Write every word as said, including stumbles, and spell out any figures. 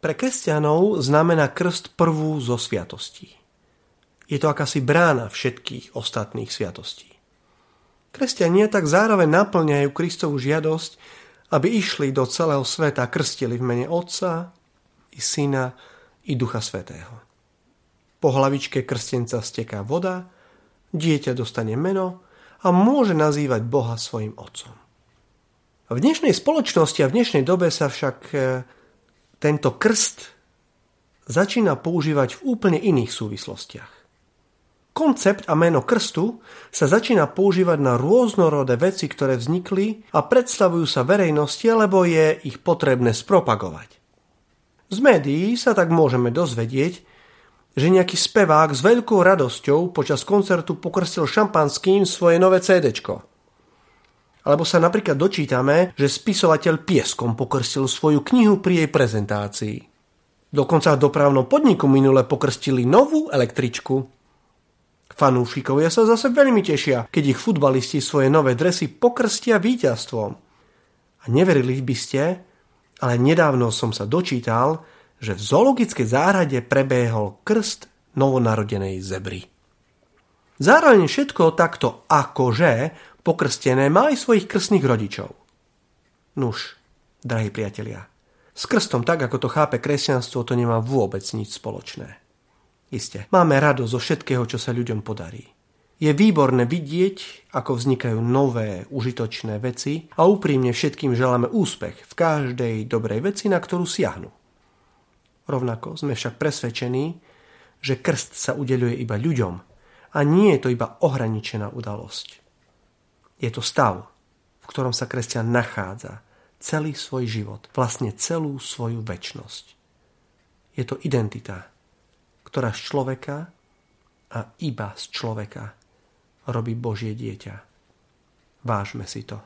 Pre kresťanov znamená krst prvú zo sviatostí. Je to akási brána všetkých ostatných sviatostí. Kresťania tak zároveň naplňajú Kristovú žiadosť, aby išli do celého sveta a krstili v mene Otca i Syna i Ducha Svätého. Po hlavičke krstenca steká voda, dieťa dostane meno a môže nazývať Boha svojim Otcom. V dnešnej spoločnosti a v dnešnej dobe sa však tento krst začína používať v úplne iných súvislostiach. Koncept a meno krstu sa začína používať na rôznorodé veci, ktoré vznikli a predstavujú sa verejnosti, lebo je ich potrebné spropagovať. Z médií sa tak môžeme dozvedieť, že nejaký spevák s veľkou radosťou počas koncertu pokrstil šampanským svoje nové cédečko. Alebo sa napríklad dočítame, že spisovateľ pieskom pokrstil svoju knihu pri jej prezentácii. Dokonca v dopravnom podniku minule pokrstili novú električku. Fanúšikovia sa zase veľmi tešia, keď ich futbalisti svoje nové dresy pokrstia víťazstvom. A neverili by ste, ale nedávno som sa dočítal, že v zoologickej záhrade prebehol krst novonarodenej zebry. Zároveň všetko takto akože pokrstené má aj svojich krstných rodičov. Nuž, drahí priatelia, s krstom tak, ako to chápe kresťanstvo, to nemá vôbec nič spoločné. Isté, máme radosť zo všetkého, čo sa ľuďom podarí. Je výborné vidieť, ako vznikajú nové, užitočné veci a úprimne všetkým želáme úspech v každej dobrej veci, na ktorú siahnu. Rovnako sme však presvedčení, že krst sa udeľuje iba ľuďom a nie je to iba ohraničená udalosť. Je to stav, v ktorom sa kresťan nachádza celý svoj život, vlastne celú svoju večnosť. Je to identita, ktorá z človeka a iba z človeka robí Božie dieťa. Vážme si to.